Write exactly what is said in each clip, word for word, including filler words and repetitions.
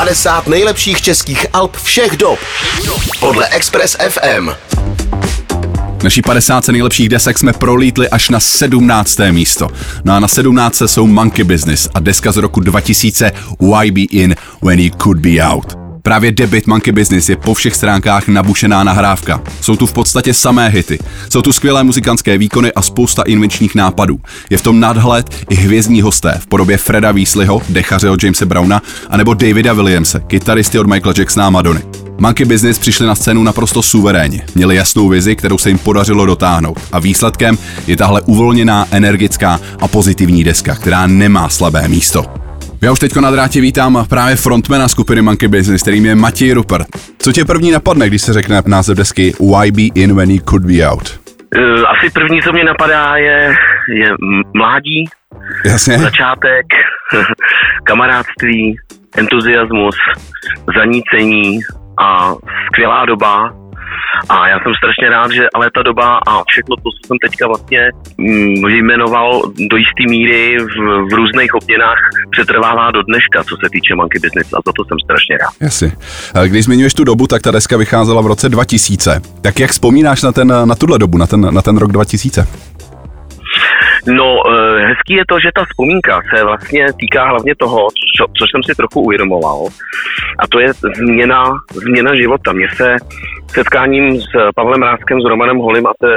padesát nejlepších českých alb všech dob podle Expres ef em. Naší padesátce nejlepších desek jsme prolítli až na sedmnácté místo. No a na sedmnácté jsou Monkey Business a deska z roku dva tisíce Why Be In, When You Could Be Out. Právě debut Monkey Business je po všech stránkách nabušená nahrávka. Jsou tu v podstatě samé hity. Jsou tu skvělé muzikantské výkony a spousta invenčních nápadů. Je v tom nadhled i hvězdní hosté v podobě Freda Wesleyho, dechaře od Jamese Browna, anebo Davida Williamse, kytaristy od Michaela Jacksona a Madony. Monkey Business přišli na scénu naprosto suverénně, měli jasnou vizi, kterou se jim podařilo dotáhnout a výsledkem je tahle uvolněná, energická a pozitivní deska, která nemá slabé místo. Já už teďko na drátě vítám právě frontmana skupiny Monkey Business, kterým je Matěj Ruppert. Co tě první napadne, když se řekne název desky Why Be In When You Could Be Out? Asi první, co mě napadá, je, je mládí, jasně, začátek, kamarádství, entuziasmus, zanícení a skvělá doba. A já jsem strašně rád, že ale ta doba a všechno to, co jsem teďka vlastně vyjmenoval do jisté míry v, v různých obměnách přetrvává do dneška, co se týče Monkey Business, a za to jsem strašně rád. Jasně. Když zmiňuješ tu dobu, tak ta deska vycházela v roce dva tisíce. Tak jak vzpomínáš na, ten, na tuhle dobu, na ten, na ten rok dva tisíce? No, hezký je to, že ta vzpomínka se vlastně týká hlavně toho, co, což jsem si trochu uvědomoval, a to je změna, změna života. Mně se setkáním s Pavlem Ráskem, s Romanem Holým a se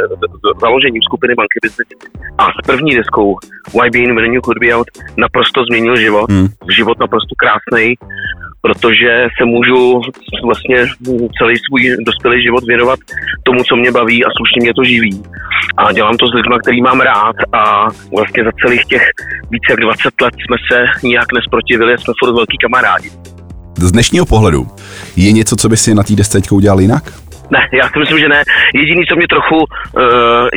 založením skupiny Monkey Business a s první deskou Why Be In, When You Could Be Out naprosto změnil život. Hmm. Život naprosto krásnej, protože se můžu vlastně celý svůj dospělý život věnovat tomu, co mě baví a slušně mě to živí. A dělám to s lidmi, který mám rád, a vlastně za celých těch více jak dvacet let jsme se nijak nesprotivili, jsme furt velký kamarádi. Z dnešního pohledu je něco, co by si na té desce teďka udělal jinak? Ne, já si myslím, že ne. Jediný, co mě trochu uh,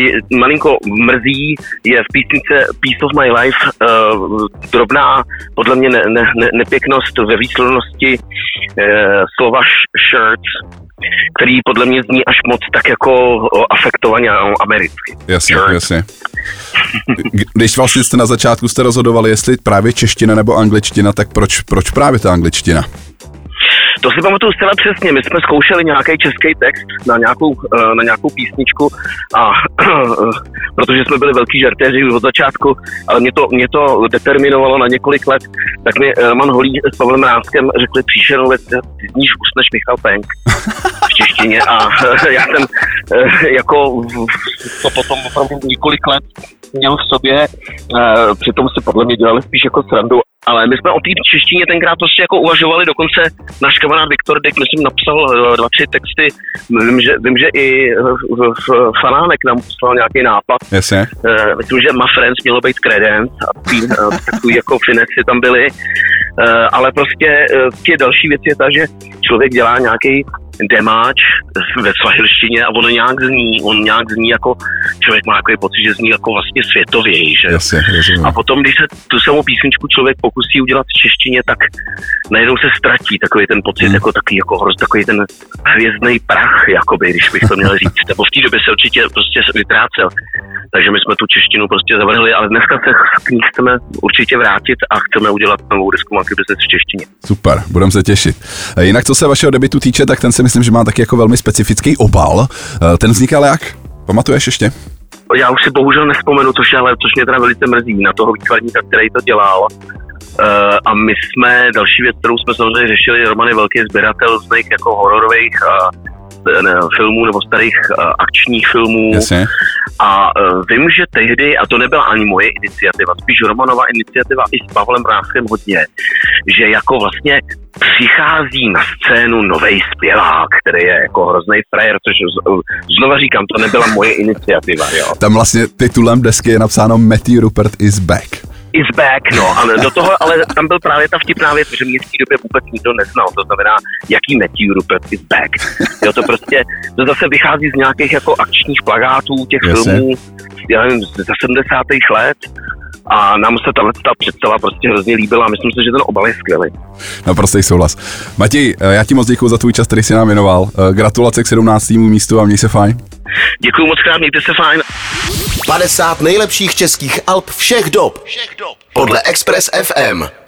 je, malinko mrzí, je v písnice Peace of My Life uh, drobná, podle mě ne, ne, ne, nepěknost ve výslovnosti uh, slova shirts, který podle mě zní až moc tak jako afektovaně americky. Jasně, sure. Jasně. Když vlastně jste na začátku jste rozhodovali, jestli právě čeština nebo angličtina, tak proč, proč právě ta angličtina? To si pamatuju zcela přesně, my jsme zkoušeli nějaký český text na nějakou, na nějakou písničku, a protože jsme byli velký žertéři od začátku, ale mě to, mě to determinovalo na několik let, tak mi Roman Holý s Pavlem Ráskem řekli příšerou let, ty zníš usneš Michal Penk v češtině, a já jsem jako to potom opravdu několik let měl v sobě, přitom si podle mě dělali spíš jako srandu. Ale my jsme o té češtině tenkrát prostě jako uvažovali, dokonce náš kamarád Viktor, Dek, myslím, napsal dva, tři texty, vím, že, vím, že i Fanánek nám poslal nějaký nápad. Yes, yeah. Myslím, že My Friends mělo být Credence a takový jako fineci tam byly, ale prostě tě další věc je ta, že člověk dělá nějaký demáč ve svahilštině a ono nějak zní, on nějak zní jako, člověk má takový pocit, že zní jako vlastně světověji, že? Jasně, a potom, když se tu samou písničku člověk pokusí udělat v češtině, tak najednou se ztratí takový ten pocit, hmm. jako takový jako hroz, takový ten hvězdnej prach, jakoby, když bych to měl říct, nebo v té době se určitě prostě vytrácel. Takže my jsme tu češtinu prostě zavrhli, ale dneska se k ní chceme určitě vrátit a chceme udělat novou desku Monkey Business v češtině. Super, budeme se těšit. Jinak co se vašeho debutu týče, tak ten si myslím, že má taky jako velmi specifický obal. Ten vznikal jak? Pamatuješ ještě? Já už si bohužel nespomenu, což, ale, což mě teda velice mrzí, na toho výkladníka, který to dělal. Uh, a my jsme, další věc, kterou jsme samozřejmě řešili, Roman je velký sběratel z těch jako hororových a filmů nebo starých uh, akčních filmů. Jasně. A uh, vím, že tehdy, a to nebyla ani moje iniciativa, spíš Romanova iniciativa i s Pavlem Ráskem hodně, že jako vlastně přichází na scénu novej zpěvák, který je jako hroznej frajer, což z, znova říkám, to nebyla moje iniciativa, jo. Tam vlastně titulem desky je napsáno Matěj Ruppert is back. Is back, no, ale do toho, ale tam byl právě ta vtipná věc, že mě v té době vůbec nikdo neznal, to znamená, jaký Matěj Ruppert is back. Jo, to prostě, to zase vychází z nějakých jako akčních plagátů těch yes filmů, já nevím, ze sedmdesátých let, a nám se tahle ta představa prostě hrozně líbila a myslím si, že ten obal je skvělý. Naprostý souhlas. Matěj, já ti moc děkuju za tvůj čas, který jsi nám věnoval. Gratulace k sedmnáctému místu a měj se fajn. Děkuju moc krát, mějte se fajn. padesát nejlepších českých alb všech dob. Všech dob. Podle Expres ef em.